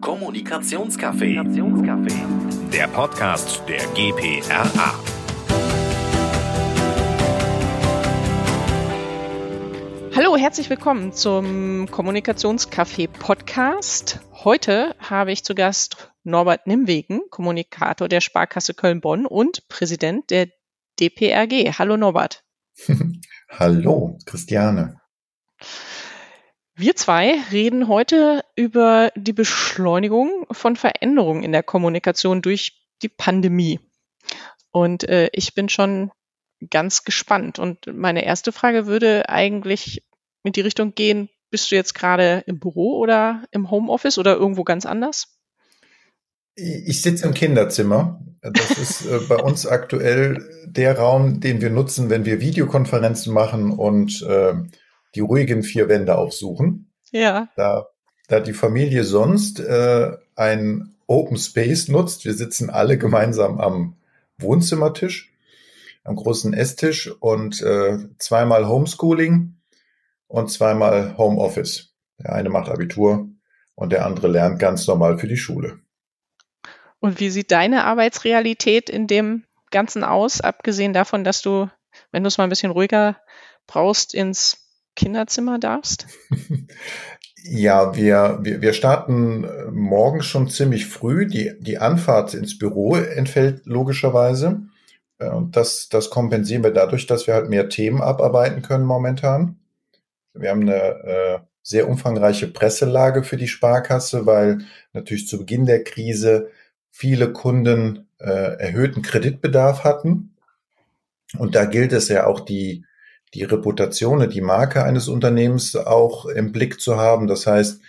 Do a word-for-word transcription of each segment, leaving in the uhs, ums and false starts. Kommunikationscafé, der Podcast der G P R A. Hallo, herzlich willkommen zum Kommunikationscafé Podcast. Heute habe ich zu Gast Norbert Nimwegen, Kommunikator der Sparkasse Köln-Bonn und Präsident der D P R G. Hallo Norbert. Hallo Christiane. Wir zwei reden heute über die Beschleunigung von Veränderungen in der Kommunikation durch die Pandemie. Und äh, ich bin schon ganz gespannt. Und meine erste Frage würde eigentlich in die Richtung gehen, bist du jetzt gerade im Büro oder im Homeoffice oder irgendwo ganz anders? Ich sitze im Kinderzimmer. Das ist äh, bei uns aktuell der Raum, den wir nutzen, wenn wir Videokonferenzen machen und äh, die ruhigen vier Wände aufsuchen. Ja. Da, da die Familie sonst äh, ein Open Space nutzt, wir sitzen alle gemeinsam am Wohnzimmertisch, am großen Esstisch und äh, zweimal Homeschooling und zweimal Homeoffice. Der eine macht Abitur und der andere lernt ganz normal für die Schule. Und wie sieht deine Arbeitsrealität in dem Ganzen aus, abgesehen davon, dass du, wenn du es mal ein bisschen ruhiger brauchst, ins Kinderzimmer darfst? Ja, wir, wir, wir starten morgen schon ziemlich früh. Die, die Anfahrt ins Büro entfällt logischerweise. Das, das kompensieren wir dadurch, dass wir halt mehr Themen abarbeiten können momentan. Wir haben eine äh, sehr umfangreiche Presselage für die Sparkasse, weil natürlich zu Beginn der Krise viele Kunden äh, erhöhten Kreditbedarf hatten. Und da gilt es ja auch, die die Reputation, die Marke eines Unternehmens auch im Blick zu haben. Das heißt,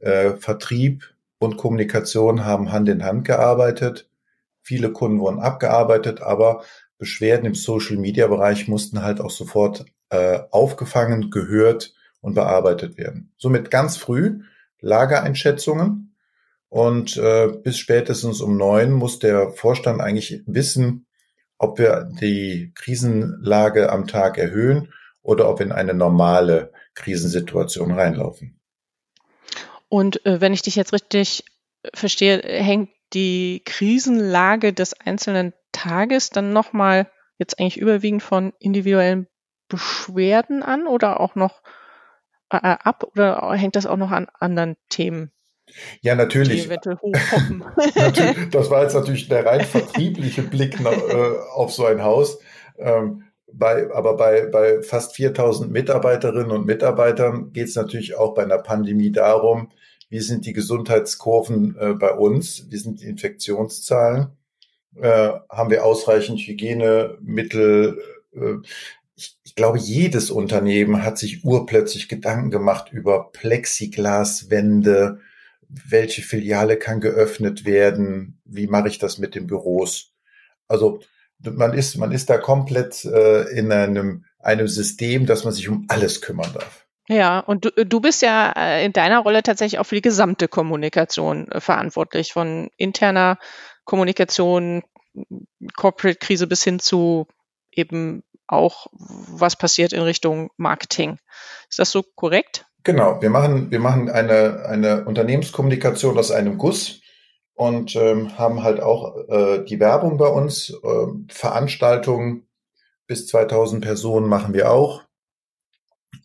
äh, Vertrieb und Kommunikation haben Hand in Hand gearbeitet. Viele Kunden wurden abgearbeitet, aber Beschwerden im Social-Media-Bereich mussten halt auch sofort äh, aufgefangen, gehört und bearbeitet werden. Somit ganz früh Lagereinschätzungen und äh, bis spätestens um neun muss der Vorstand eigentlich wissen, ob wir die Krisenlage am Tag erhöhen oder ob wir in eine normale Krisensituation reinlaufen. Und äh, wenn ich dich jetzt richtig verstehe, hängt die Krisenlage des einzelnen Tages dann nochmal jetzt eigentlich überwiegend von individuellen Beschwerden an oder auch noch äh, ab oder hängt das auch noch an anderen Themen? Ja, natürlich. Das war jetzt natürlich der rein vertriebliche Blick nach, äh, auf so ein Haus. Ähm, bei, aber bei, bei fast viertausend Mitarbeiterinnen und Mitarbeitern geht es natürlich auch bei einer Pandemie darum, wie sind die Gesundheitskurven äh, bei uns, wie sind die Infektionszahlen, äh, haben wir ausreichend Hygienemittel. Äh, ich, ich glaube, jedes Unternehmen hat sich urplötzlich Gedanken gemacht über Plexiglaswände, welche Filiale kann geöffnet werden, wie mache ich das mit den Büros. Also man ist, man ist da komplett äh, in einem, einem System, dass man sich um alles kümmern darf. Ja, und du, du bist ja in deiner Rolle tatsächlich auch für die gesamte Kommunikation äh, verantwortlich, von interner Kommunikation, Corporate-Krise bis hin zu eben auch, was passiert in Richtung Marketing. Ist das so korrekt? Genau, wir machen, wir machen eine, eine Unternehmenskommunikation aus einem Guss und ähm, haben halt auch äh, die Werbung bei uns, äh, Veranstaltungen bis zweitausend Personen machen wir auch.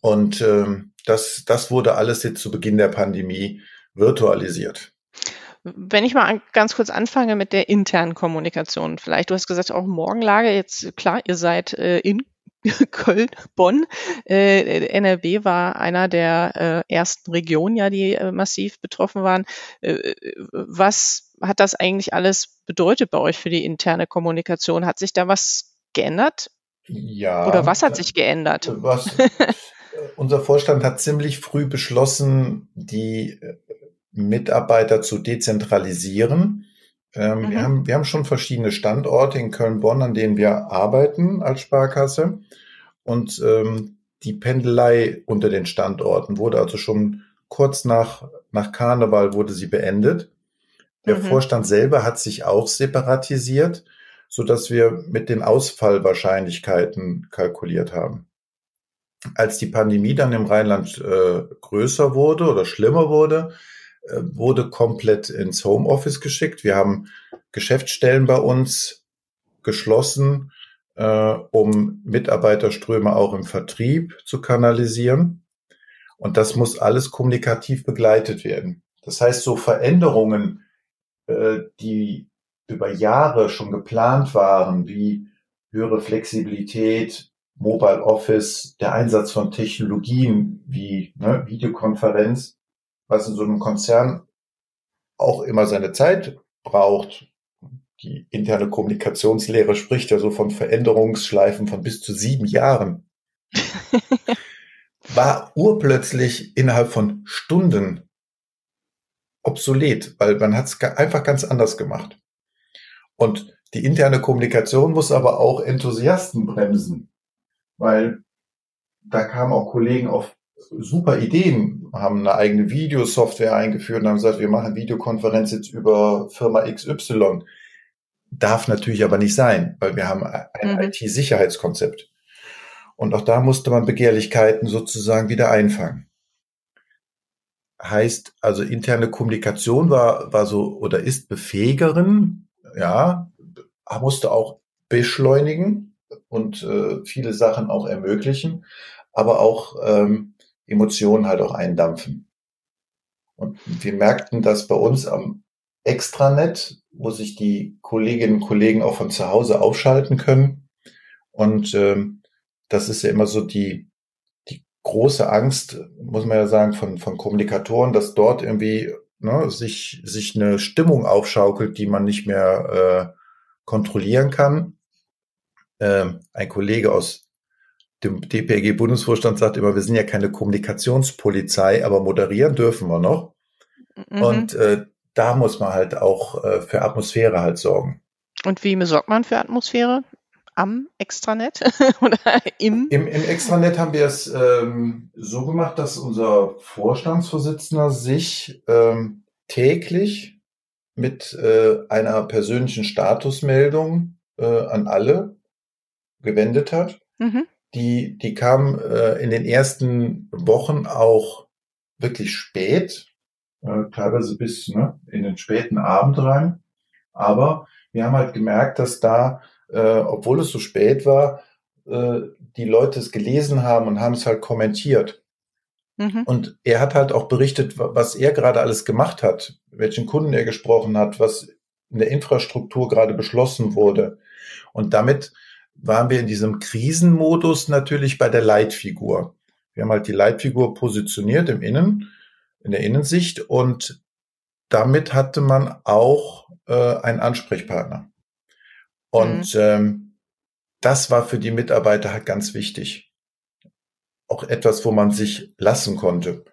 Und ähm, das, das wurde alles jetzt zu Beginn der Pandemie virtualisiert. Wenn ich mal an, ganz kurz anfange mit der internen Kommunikation, vielleicht, du hast gesagt, auch Morgenlage, jetzt klar, ihr seid äh, in Köln, Bonn, äh, N R W war einer der äh, ersten Regionen, ja, die äh, massiv betroffen waren. Äh, was hat das eigentlich alles bedeutet bei euch für die interne Kommunikation? Hat sich da was geändert? Ja. Oder was hat sich geändert? Was, unser Vorstand hat ziemlich früh beschlossen, die Mitarbeiter zu dezentralisieren. Ähm, mhm. wir haben, wir haben schon verschiedene Standorte in Köln-Bonn, an denen wir arbeiten als Sparkasse. Und ähm, die Pendelei unter den Standorten wurde also schon kurz nach, nach Karneval wurde sie beendet. Der mhm. Vorstand selber hat sich auch separatisiert, so dass wir mit den Ausfallwahrscheinlichkeiten kalkuliert haben. Als die Pandemie dann im Rheinland äh, größer wurde oder schlimmer wurde, wurde komplett ins Homeoffice geschickt. Wir haben Geschäftsstellen bei uns geschlossen, äh, um Mitarbeiterströme auch im Vertrieb zu kanalisieren. Und das muss alles kommunikativ begleitet werden. Das heißt, so Veränderungen, äh, die über Jahre schon geplant waren, wie höhere Flexibilität, Mobile Office, der Einsatz von Technologien wie ne, Videokonferenz, was in so einem Konzern auch immer seine Zeit braucht. Die interne Kommunikationslehre spricht ja so von Veränderungsschleifen von bis zu sieben Jahren. War urplötzlich innerhalb von Stunden obsolet, weil man hat es einfach ganz anders gemacht. Und die interne Kommunikation muss aber auch Enthusiasten bremsen, weil da kamen auch Kollegen auf super Ideen, haben eine eigene Videosoftware eingeführt und haben gesagt, wir machen Videokonferenz jetzt über Firma X Y. Darf natürlich aber nicht sein, weil wir haben ein mhm. I T-Sicherheitskonzept. Und auch da musste man Begehrlichkeiten sozusagen wieder einfangen. Heißt, also interne Kommunikation war, war so oder ist Befähigerin, ja, musste auch beschleunigen und äh, viele Sachen auch ermöglichen, aber auch ähm, Emotionen halt auch eindampfen. Und wir merkten das bei uns am Extranet, wo sich die Kolleginnen und Kollegen auch von zu Hause aufschalten können. Und ähm, das ist ja immer so die, die große Angst, muss man ja sagen, von, von Kommunikatoren, dass dort irgendwie ne, sich, sich eine Stimmung aufschaukelt, die man nicht mehr äh, kontrollieren kann. Ähm, ein Kollege aus dem D P R G-Bundesvorstand sagt immer, wir sind ja keine Kommunikationspolizei, aber moderieren dürfen wir noch. Mhm. Und äh, da muss man halt auch äh, für Atmosphäre halt sorgen. Und wie sorgt man für Atmosphäre? Am Extranet? Oder im? im? Im Extranet haben wir es ähm, so gemacht, dass unser Vorstandsvorsitzender sich ähm, täglich mit äh, einer persönlichen Statusmeldung äh, an alle gewendet hat. Mhm. Die, die kam äh, in den ersten Wochen auch wirklich spät, äh, teilweise bis ne, in den späten Abend rein. Aber wir haben halt gemerkt, dass da, äh, obwohl es so spät war, äh, die Leute es gelesen haben und haben es halt kommentiert. Mhm. Und er hat halt auch berichtet, was er gerade alles gemacht hat, welchen Kunden er gesprochen hat, was in der Infrastruktur gerade beschlossen wurde. Und damit waren wir in diesem Krisenmodus natürlich bei der Leitfigur. Wir haben halt die Leitfigur positioniert im Innen, in der Innensicht und damit hatte man auch äh, einen Ansprechpartner. Und mhm. ähm, das war für die Mitarbeiter halt ganz wichtig. Auch etwas, wo man sich lassen konnte.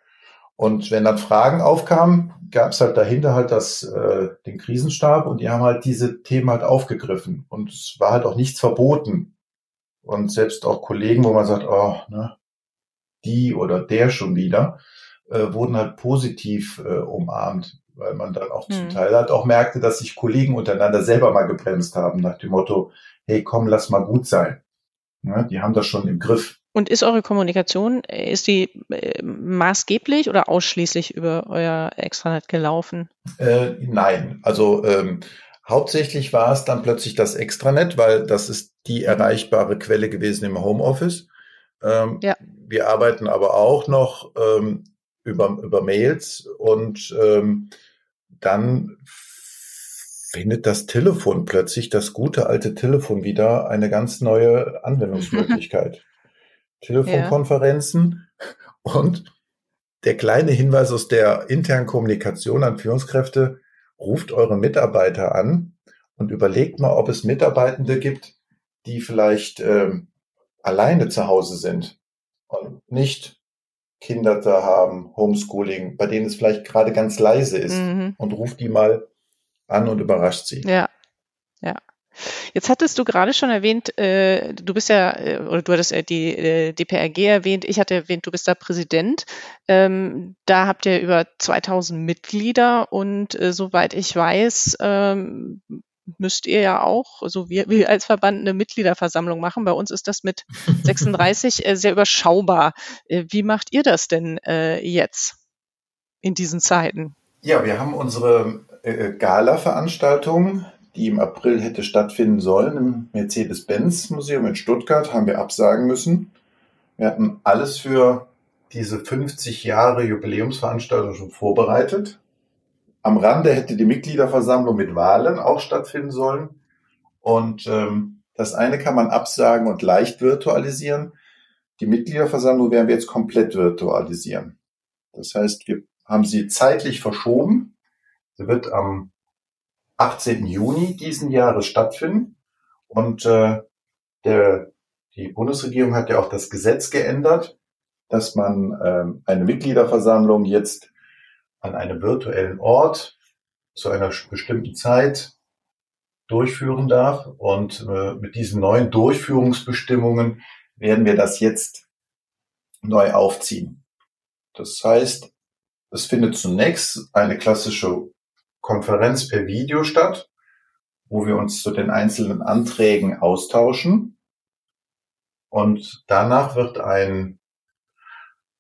Und wenn dann Fragen aufkamen, gab es halt dahinter halt das, äh, den Krisenstab und die haben halt diese Themen halt aufgegriffen. Und es war halt auch nichts verboten. Und selbst auch Kollegen, wo man sagt, oh, ne, die oder der schon wieder, äh, wurden halt positiv äh, umarmt, weil man dann auch hm. zum Teil halt auch merkte, dass sich Kollegen untereinander selber mal gebremst haben, nach dem Motto, hey, komm, lass mal gut sein. Ne, die haben das schon im Griff. Und ist eure Kommunikation, ist die maßgeblich oder ausschließlich über euer Extranet gelaufen? Äh, nein, also ähm, hauptsächlich war es dann plötzlich das Extranet, weil das ist die erreichbare Quelle gewesen im Homeoffice. Ähm, ja. Wir arbeiten aber auch noch ähm, über, über Mails und ähm, dann findet das Telefon plötzlich, das gute alte Telefon wieder, eine ganz neue Anwendungsmöglichkeit. Telefonkonferenzen ja. Und der kleine Hinweis aus der internen Kommunikation an Führungskräfte, ruft eure Mitarbeiter an und überlegt mal, ob es Mitarbeitende gibt, die vielleicht ähm, alleine zu Hause sind und nicht Kinder da haben, Homeschooling, bei denen es vielleicht gerade ganz leise ist mhm. und ruft die mal an und überrascht sie. Ja, ja. Jetzt hattest du gerade schon erwähnt, äh, du bist ja, äh, oder du hattest äh, die äh, D P R G erwähnt, ich hatte erwähnt, du bist da Präsident. Ähm, da habt ihr über zweitausend Mitglieder und äh, soweit ich weiß, ähm, müsst ihr ja auch, so wir, wir als Verband, eine Mitgliederversammlung machen. Bei uns ist das mit sechsunddreißig äh, sehr überschaubar. Äh, wie macht ihr das denn äh, jetzt in diesen Zeiten? Ja, wir haben unsere äh, Gala-Veranstaltung, die im April hätte stattfinden sollen, im Mercedes-Benz-Museum in Stuttgart, haben wir absagen müssen. Wir hatten alles für diese fünfzig Jahre Jubiläumsveranstaltung schon vorbereitet. Am Rande hätte die Mitgliederversammlung mit Wahlen auch stattfinden sollen. Und ähm, das eine kann man absagen und leicht virtualisieren. Die Mitgliederversammlung werden wir jetzt komplett virtualisieren. Das heißt, wir haben sie zeitlich verschoben. Sie wird am achtzehnten Juni diesen Jahres stattfinden. Und äh, der, die Bundesregierung hat ja auch das Gesetz geändert, dass man äh, eine Mitgliederversammlung jetzt an einem virtuellen Ort zu einer bestimmten Zeit durchführen darf. Und äh, mit diesen neuen Durchführungsbestimmungen werden wir das jetzt neu aufziehen. Das heißt, es findet zunächst eine klassische Konferenz per Video statt, wo wir uns zu den einzelnen Anträgen austauschen. Und danach wird ein,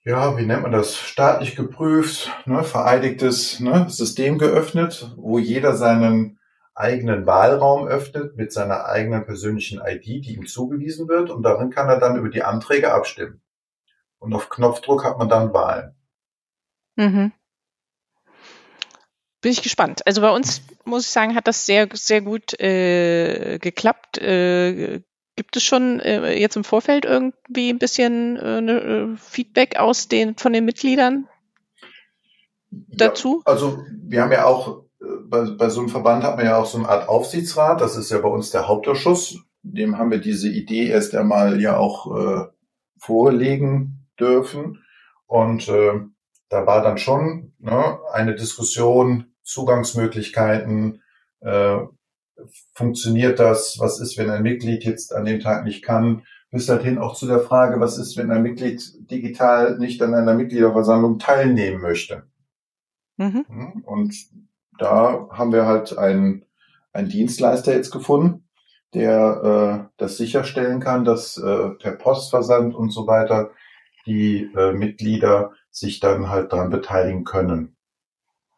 ja, wie nennt man das, staatlich geprüft, ne, vereidigtes ne, System geöffnet, wo jeder seinen eigenen Wahlraum öffnet mit seiner eigenen persönlichen I D, die ihm zugewiesen wird. Und darin kann er dann über die Anträge abstimmen. Und auf Knopfdruck hat man dann Wahlen. Mhm. Bin ich gespannt. Also bei uns, muss ich sagen, hat das sehr, sehr gut äh, geklappt. Äh, gibt es schon äh, jetzt im Vorfeld irgendwie ein bisschen äh, ne, Feedback aus den, von den Mitgliedern dazu? Ja, also wir haben ja auch, äh, bei, bei so einem Verband hat man ja auch so eine Art Aufsichtsrat. Das ist ja bei uns der Hauptausschuss. Dem haben wir diese Idee erst einmal ja auch äh, vorlegen dürfen. Und äh, da war dann schon ne, eine Diskussion, Zugangsmöglichkeiten, äh, funktioniert das, was ist, wenn ein Mitglied jetzt an dem Tag nicht kann, bis dahin auch zu der Frage, was ist, wenn ein Mitglied digital nicht an einer Mitgliederversammlung teilnehmen möchte. Mhm. Und da haben wir halt einen, einen Dienstleister jetzt gefunden, der äh, das sicherstellen kann, dass äh, per Postversand und so weiter die äh, Mitglieder sich dann halt daran beteiligen können.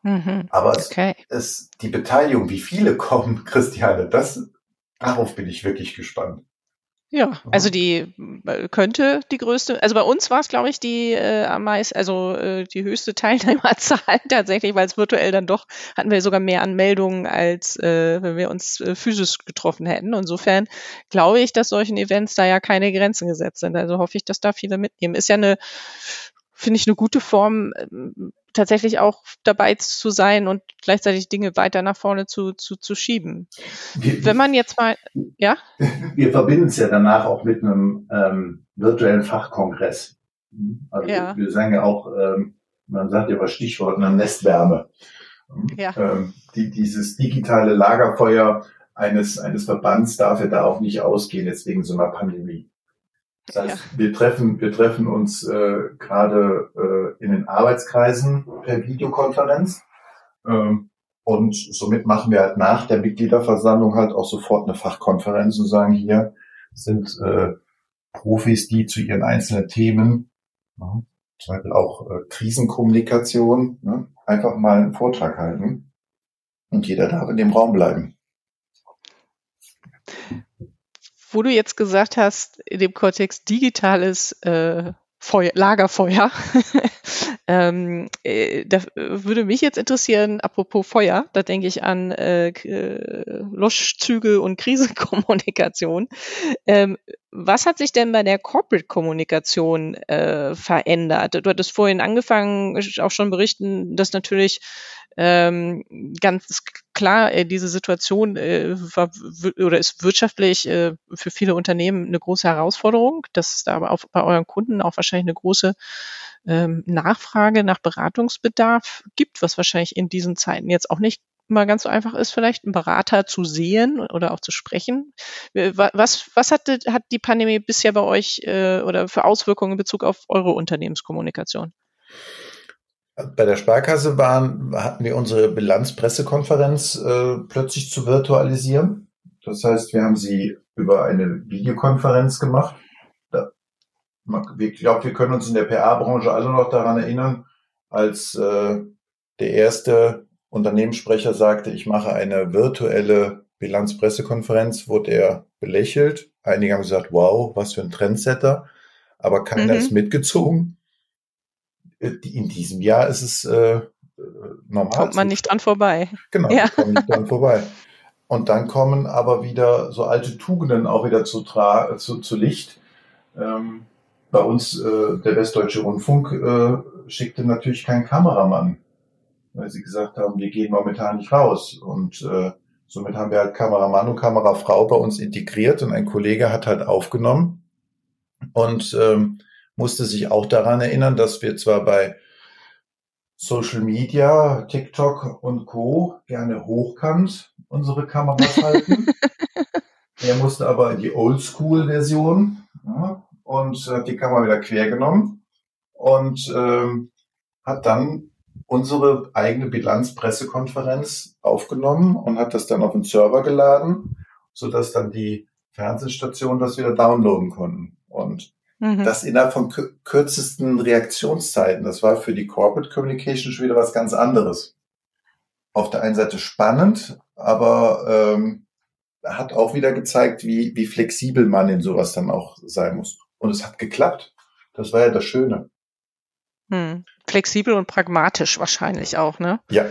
Mhm. Aber es, okay. es, die Beteiligung, wie viele kommen, Christiane, das, darauf bin ich wirklich gespannt. Ja, also die könnte die größte, also bei uns war es, glaube ich, die äh, am meisten, also äh, die höchste Teilnehmerzahl tatsächlich, weil es virtuell dann doch, hatten wir sogar mehr Anmeldungen, als äh, wenn wir uns äh, physisch getroffen hätten. Insofern glaube ich, dass solchen Events da ja keine Grenzen gesetzt sind. Also hoffe ich, dass da viele mitnehmen. Ist ja eine, finde ich, eine gute Form, tatsächlich auch dabei zu sein und gleichzeitig Dinge weiter nach vorne zu, zu, zu schieben. Wir, Wenn man jetzt mal, ja? Wir verbinden es ja danach auch mit einem ähm, virtuellen Fachkongress. Also ja. wir, wir sagen ja auch, ähm, man sagt ja bei Stichworten an Nestwärme. Ja. Ähm, die, dieses digitale Lagerfeuer eines, eines Verbands darf ja da auch nicht ausgehen, jetzt wegen so einer Pandemie. Das heißt, ja. wir treffen, wir treffen uns äh, gerade äh, in den Arbeitskreisen per Videokonferenz ähm, und somit machen wir halt nach der Mitgliederversammlung halt auch sofort eine Fachkonferenz und sagen, hier sind äh, Profis, die zu ihren einzelnen Themen, ja, zum Beispiel auch äh, Krisenkommunikation, ne, einfach mal einen Vortrag halten und jeder darf in dem Raum bleiben. Wo du jetzt gesagt hast, in dem Kontext digitales äh, Feuer, Lagerfeuer, ähm, äh, da würde mich jetzt interessieren, apropos Feuer, da denke ich an äh, Löschzüge und Krisenkommunikation. Ähm, was hat sich denn bei der Corporate-Kommunikation äh, verändert? Du hattest vorhin angefangen, auch schon berichten, dass natürlich ähm, ganz klar, diese Situation äh, war, oder ist wirtschaftlich äh, für viele Unternehmen eine große Herausforderung. Das ist aber auch bei euren Kunden auch wahrscheinlich eine große ähm, Nachfrage nach Beratungsbedarf gibt, was wahrscheinlich in diesen Zeiten jetzt auch nicht mal ganz so einfach ist, vielleicht einen Berater zu sehen oder auch zu sprechen. Was, was hat, hat die Pandemie bisher bei euch äh, oder für Auswirkungen in Bezug auf eure Unternehmenskommunikation? Bei der Sparkasse waren, hatten wir unsere Bilanzpressekonferenz äh, plötzlich zu virtualisieren. Das heißt, wir haben sie über eine Videokonferenz gemacht. Da, man, ich glaube, wir können uns in der P R-Branche alle noch daran erinnern, als äh, Der erste Unternehmenssprecher sagte, ich mache eine virtuelle Bilanzpressekonferenz, wurde er belächelt. Einige haben gesagt, wow, was für ein Trendsetter. Aber keiner mhm. ist mitgezogen. In diesem Jahr ist es äh, normal. Kommt man nicht dran vorbei. Genau, ja. kommt nicht dran vorbei. Und dann kommen aber wieder so alte Tugenden auch wieder zu, tra- zu, zu Licht. Ähm, bei uns, äh, der Westdeutsche Rundfunk, äh, schickte natürlich keinen Kameramann, weil sie gesagt haben, wir gehen momentan nicht raus. Und äh, somit haben wir halt Kameramann und Kamerafrau bei uns integriert und ein Kollege hat halt aufgenommen und ähm, musste sich auch daran erinnern, dass wir zwar bei Social Media, TikTok und Co. gerne hochkant unsere Kameras halten. Er musste aber in die Oldschool-Version ja, und hat die Kamera wieder quer genommen und ähm, hat dann unsere eigene Bilanzpressekonferenz aufgenommen und hat das dann auf den Server geladen, sodass dann die Fernsehstationen das wieder downloaden konnten. Und mhm. das innerhalb von kürzesten Reaktionszeiten. Das war für die Corporate Communication schon wieder was ganz anderes. Auf der einen Seite spannend, aber ähm, hat auch wieder gezeigt, wie, wie flexibel man in sowas dann auch sein muss. Und es hat geklappt. Das war ja das Schöne. Hm. Flexibel und pragmatisch wahrscheinlich auch, ne? Ja.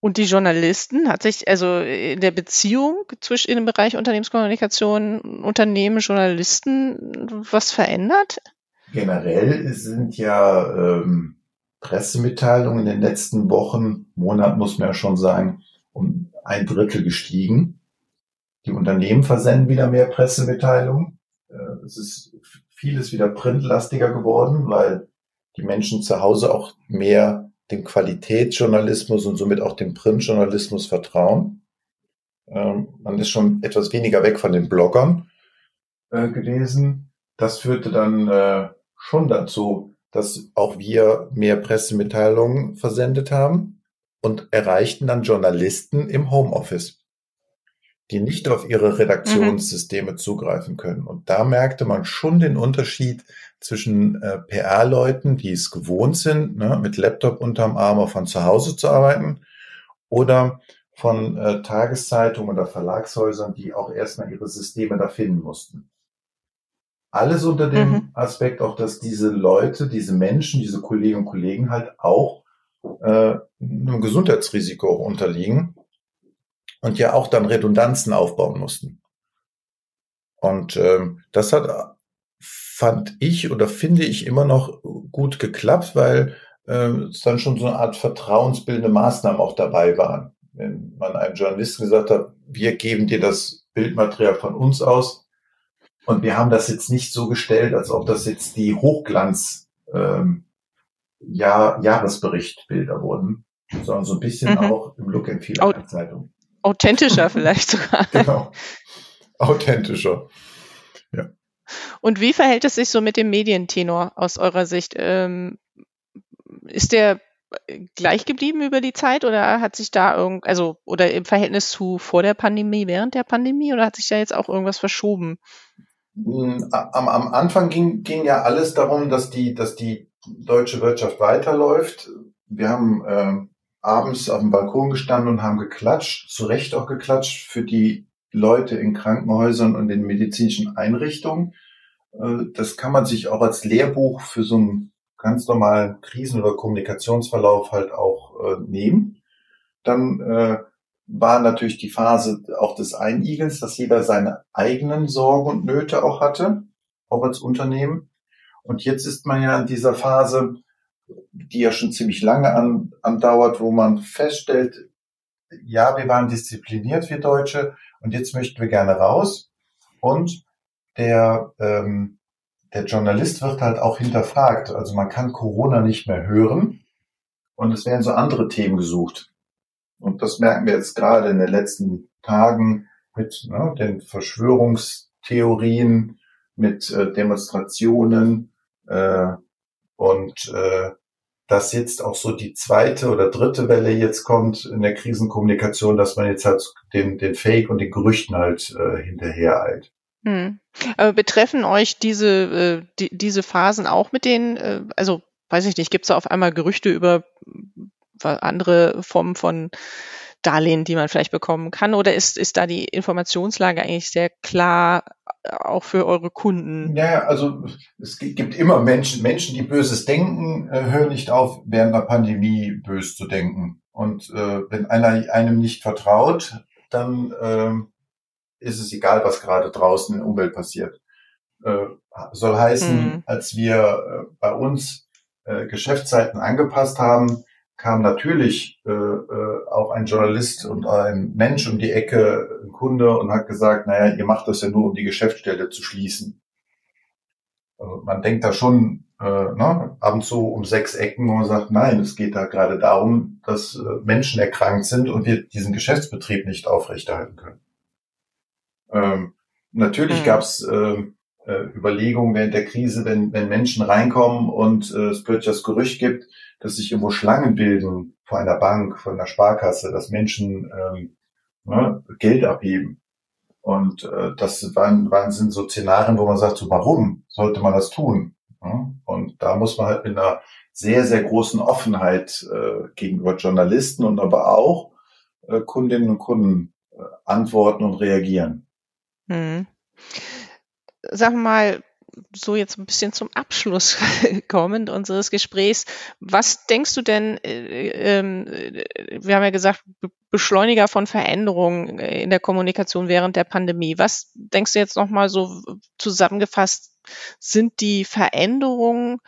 Und die Journalisten hat sich, also in der Beziehung zwischen in dem Bereich Unternehmenskommunikation, Unternehmen, Journalisten, was verändert? Generell sind ja ähm, Pressemitteilungen in den letzten Wochen, Monaten muss man ja schon sagen, um ein Drittel gestiegen. Die Unternehmen versenden wieder mehr Pressemitteilungen. Äh, es ist vieles wieder printlastiger geworden, weil die Menschen zu Hause auch mehr dem Qualitätsjournalismus und somit auch dem Printjournalismus vertrauen. Ähm, man ist schon etwas weniger weg von den Bloggern äh, gewesen. Das führte dann äh, schon dazu, dass auch wir mehr Pressemitteilungen versendet haben und erreichten dann Journalisten im Homeoffice, die nicht auf ihre Redaktionssysteme mhm. zugreifen können. Und da merkte man schon den Unterschied zwischen äh, P R-Leuten, die es gewohnt sind, ne, mit Laptop unterm Arm von zu Hause zu arbeiten, oder von äh, Tageszeitungen oder Verlagshäusern, die auch erstmal ihre Systeme da finden mussten. Alles unter dem mhm. Aspekt auch, dass diese Leute, diese Menschen, diese Kolleginnen und Kollegen halt auch äh, einem Gesundheitsrisiko unterliegen und ja auch dann Redundanzen aufbauen mussten. Und ähm, das hat, fand ich oder finde ich, immer noch gut geklappt, weil ähm, es dann schon so eine Art vertrauensbildende Maßnahmen auch dabei waren. Wenn man einem Journalisten gesagt hat, wir geben dir das Bildmaterial von uns aus und wir haben das jetzt nicht so gestellt, als ob das jetzt die Hochglanz ähm, Jahr, Jahresberichtbilder wurden, sondern so ein bisschen mhm. auch im Look and Feel oh. einer Zeitung. Authentischer vielleicht sogar. Genau, authentischer. Ja. Und wie verhält es sich so mit dem Medientenor aus eurer Sicht? Ähm, ist der gleich geblieben über die Zeit oder hat sich da irgend, also oder im Verhältnis zu vor der Pandemie, während der Pandemie, oder hat sich da jetzt auch irgendwas verschoben? Am, am Anfang ging, ging ja alles darum, dass die, dass die deutsche Wirtschaft weiterläuft. Wir haben ähm, abends auf dem Balkon gestanden und haben geklatscht, zu Recht auch geklatscht für die Leute in Krankenhäusern und in medizinischen Einrichtungen. Das kann man sich auch als Lehrbuch für so einen ganz normalen Krisen- oder Kommunikationsverlauf halt auch nehmen. Dann war natürlich die Phase auch des Einigelns, dass jeder seine eigenen Sorgen und Nöte auch hatte, auch als Unternehmen. Und jetzt ist man ja in dieser Phase, die ja schon ziemlich lange an, andauert, wo man feststellt, ja, wir waren diszipliniert, wir Deutsche, und jetzt möchten wir gerne raus. Und der, ähm, der Journalist wird halt auch hinterfragt. Also man kann Corona nicht mehr hören und es werden so andere Themen gesucht. Und das merken wir jetzt gerade in den letzten Tagen mit ne, den Verschwörungstheorien, mit äh, Demonstrationen, äh, Und äh, dass jetzt auch so die zweite oder dritte Welle jetzt kommt in der Krisenkommunikation, dass man jetzt halt den, den Fake und den Gerüchten halt äh, hinterher eilt. Hm. Aber betreffen euch diese, äh, die, diese Phasen auch mit den, äh, also weiß ich nicht, gibt es da auf einmal Gerüchte über andere Formen von Darlehen, die man vielleicht bekommen kann? Oder ist, ist da die Informationslage eigentlich sehr klar, auch für eure Kunden? Naja, also es gibt immer Menschen, Menschen, die Böses denken, äh, hören nicht auf, während der Pandemie bös zu denken. Und äh, wenn einer einem nicht vertraut, dann äh, ist es egal, was gerade draußen in der Umwelt passiert. Äh, soll heißen, mhm. als wir äh, bei uns äh, Geschäftszeiten angepasst haben, kam natürlich äh, äh, auch ein Journalist und ein Mensch um die Ecke, ein Kunde, und hat gesagt, naja, ihr macht das ja nur, um die Geschäftsstelle zu schließen. Also man denkt da schon äh, ne, ab und zu um sechs Ecken und sagt, nein, es geht da gerade darum, dass äh, Menschen erkrankt sind und wir diesen Geschäftsbetrieb nicht aufrechterhalten können. Ähm, natürlich mhm. gab es äh, äh, Überlegungen während der Krise, wenn, wenn Menschen reinkommen und äh, es plötzlich das Gerücht gibt, dass sich irgendwo Schlangen bilden vor einer Bank, vor einer Sparkasse, dass Menschen ähm, ne, Geld abheben. Und äh, das waren, waren sind so Szenarien, wo man sagt, so warum sollte man das tun? Ja? Und da muss man halt mit einer sehr, sehr großen Offenheit äh, gegenüber Journalisten und aber auch äh, Kundinnen und Kunden äh, antworten und reagieren. Hm. Sag mal, so jetzt ein bisschen zum Abschluss kommend unseres Gesprächs. Was denkst du denn, äh, äh, wir haben ja gesagt, Be- Beschleuniger von Veränderungen in der Kommunikation während der Pandemie. Was denkst du jetzt nochmal so zusammengefasst, sind die Veränderungen,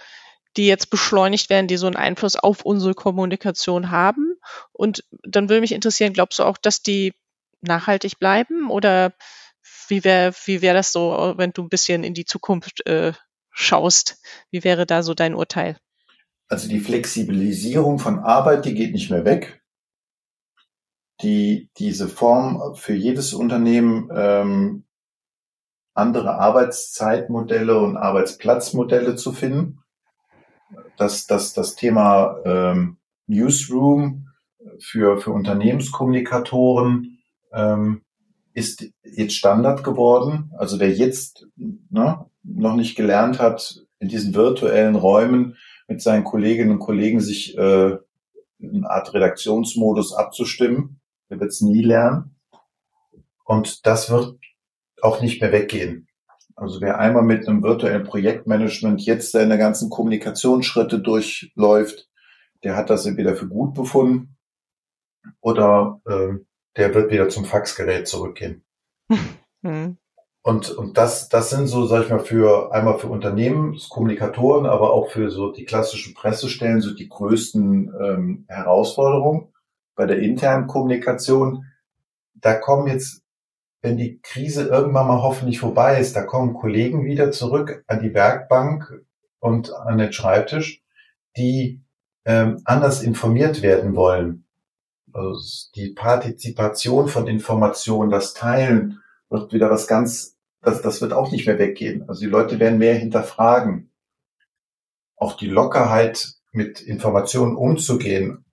die jetzt beschleunigt werden, die so einen Einfluss auf unsere Kommunikation haben? Und dann würde mich interessieren, glaubst du auch, dass die nachhaltig bleiben, oder Wie wäre wie wär das so, wenn du ein bisschen in die Zukunft äh, schaust? Wie wäre da so dein Urteil? Also die Flexibilisierung von Arbeit, die geht nicht mehr weg. Die diese Form für jedes Unternehmen, ähm, andere Arbeitszeitmodelle und Arbeitsplatzmodelle zu finden. Das, das, das Thema ähm, Newsroom für, für Unternehmenskommunikatoren, ähm, ist jetzt Standard geworden. Also wer jetzt ne, noch nicht gelernt hat, in diesen virtuellen Räumen mit seinen Kolleginnen und Kollegen sich äh, eine Art Redaktionsmodus abzustimmen, der wird es nie lernen. Und das wird auch nicht mehr weggehen. Also wer einmal mit einem virtuellen Projektmanagement jetzt seine ganzen Kommunikationsschritte durchläuft, der hat das entweder für gut befunden oder äh, der wird wieder zum Faxgerät zurückgehen. Mhm. Und, und das, das sind so, sag ich mal, für, einmal für Unternehmenskommunikatoren, aber auch für so die klassischen Pressestellen so die größten ähm, Herausforderungen bei der internen Kommunikation. Da kommen jetzt, wenn die Krise irgendwann mal hoffentlich vorbei ist, da kommen Kollegen wieder zurück an die Werkbank und an den Schreibtisch, die ähm, anders informiert werden wollen. Also die Partizipation von Informationen, das Teilen wird wieder was ganz, das, das wird auch nicht mehr weggehen. Also die Leute werden mehr hinterfragen. Auch die Lockerheit, mit Informationen umzugehen.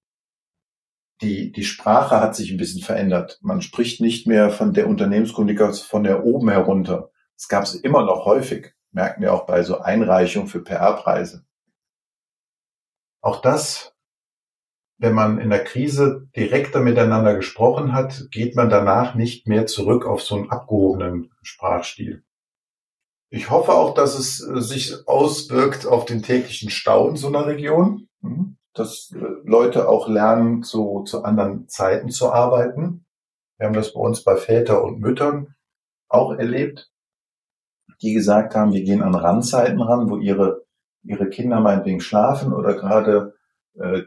Die, die Sprache hat sich ein bisschen verändert. Man spricht nicht mehr von der Unternehmenskommunikation von der oben herunter. Das gab es immer noch häufig. Merken wir auch bei so Einreichungen für P R-Preise. Auch das, wenn man in der Krise direkter miteinander gesprochen hat, geht man danach nicht mehr zurück auf so einen abgehobenen Sprachstil. Ich hoffe auch, dass es sich auswirkt auf den täglichen Stau in so einer Region, dass Leute auch lernen, zu, zu anderen Zeiten zu arbeiten. Wir haben das bei uns bei Vätern und Müttern auch erlebt, die gesagt haben, wir gehen an Randzeiten ran, wo ihre, ihre Kinder meinetwegen schlafen oder gerade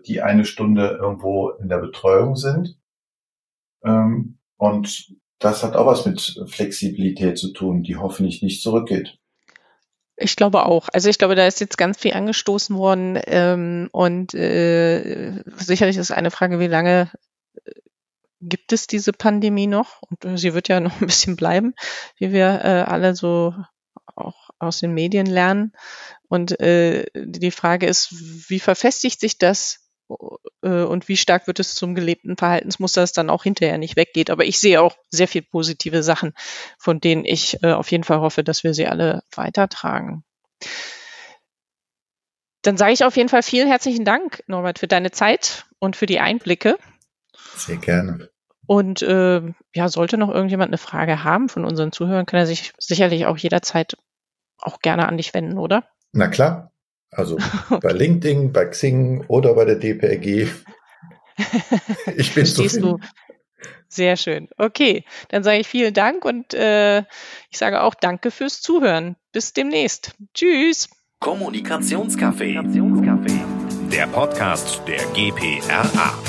die eine Stunde irgendwo in der Betreuung sind. Und das hat auch was mit Flexibilität zu tun, die hoffentlich nicht zurückgeht. Ich glaube auch. Also ich glaube, da ist jetzt ganz viel angestoßen worden. Und sicherlich ist eine Frage, wie lange gibt es diese Pandemie noch? Und sie wird ja noch ein bisschen bleiben, wie wir alle so auch aus den Medien lernen. Und äh, die Frage ist, wie verfestigt sich das äh, und wie stark wird es zum gelebten Verhaltensmuster, das dann auch hinterher nicht weggeht. Aber ich sehe auch sehr viele positive Sachen, von denen ich äh, auf jeden Fall hoffe, dass wir sie alle weitertragen. Dann sage ich auf jeden Fall vielen herzlichen Dank, Norbert, für deine Zeit und für die Einblicke. Sehr gerne. Und äh, ja, sollte noch irgendjemand eine Frage haben von unseren Zuhörern, kann er sich sicherlich auch jederzeit auch gerne an dich wenden, oder? Na klar. Also bei LinkedIn, bei Xing oder bei der D P R G. Ich bin zu finden. Sehr schön. Okay, dann sage ich vielen Dank und äh, ich sage auch danke fürs Zuhören. Bis demnächst. Tschüss. Kommunikationscafé. Der Podcast der G P R A.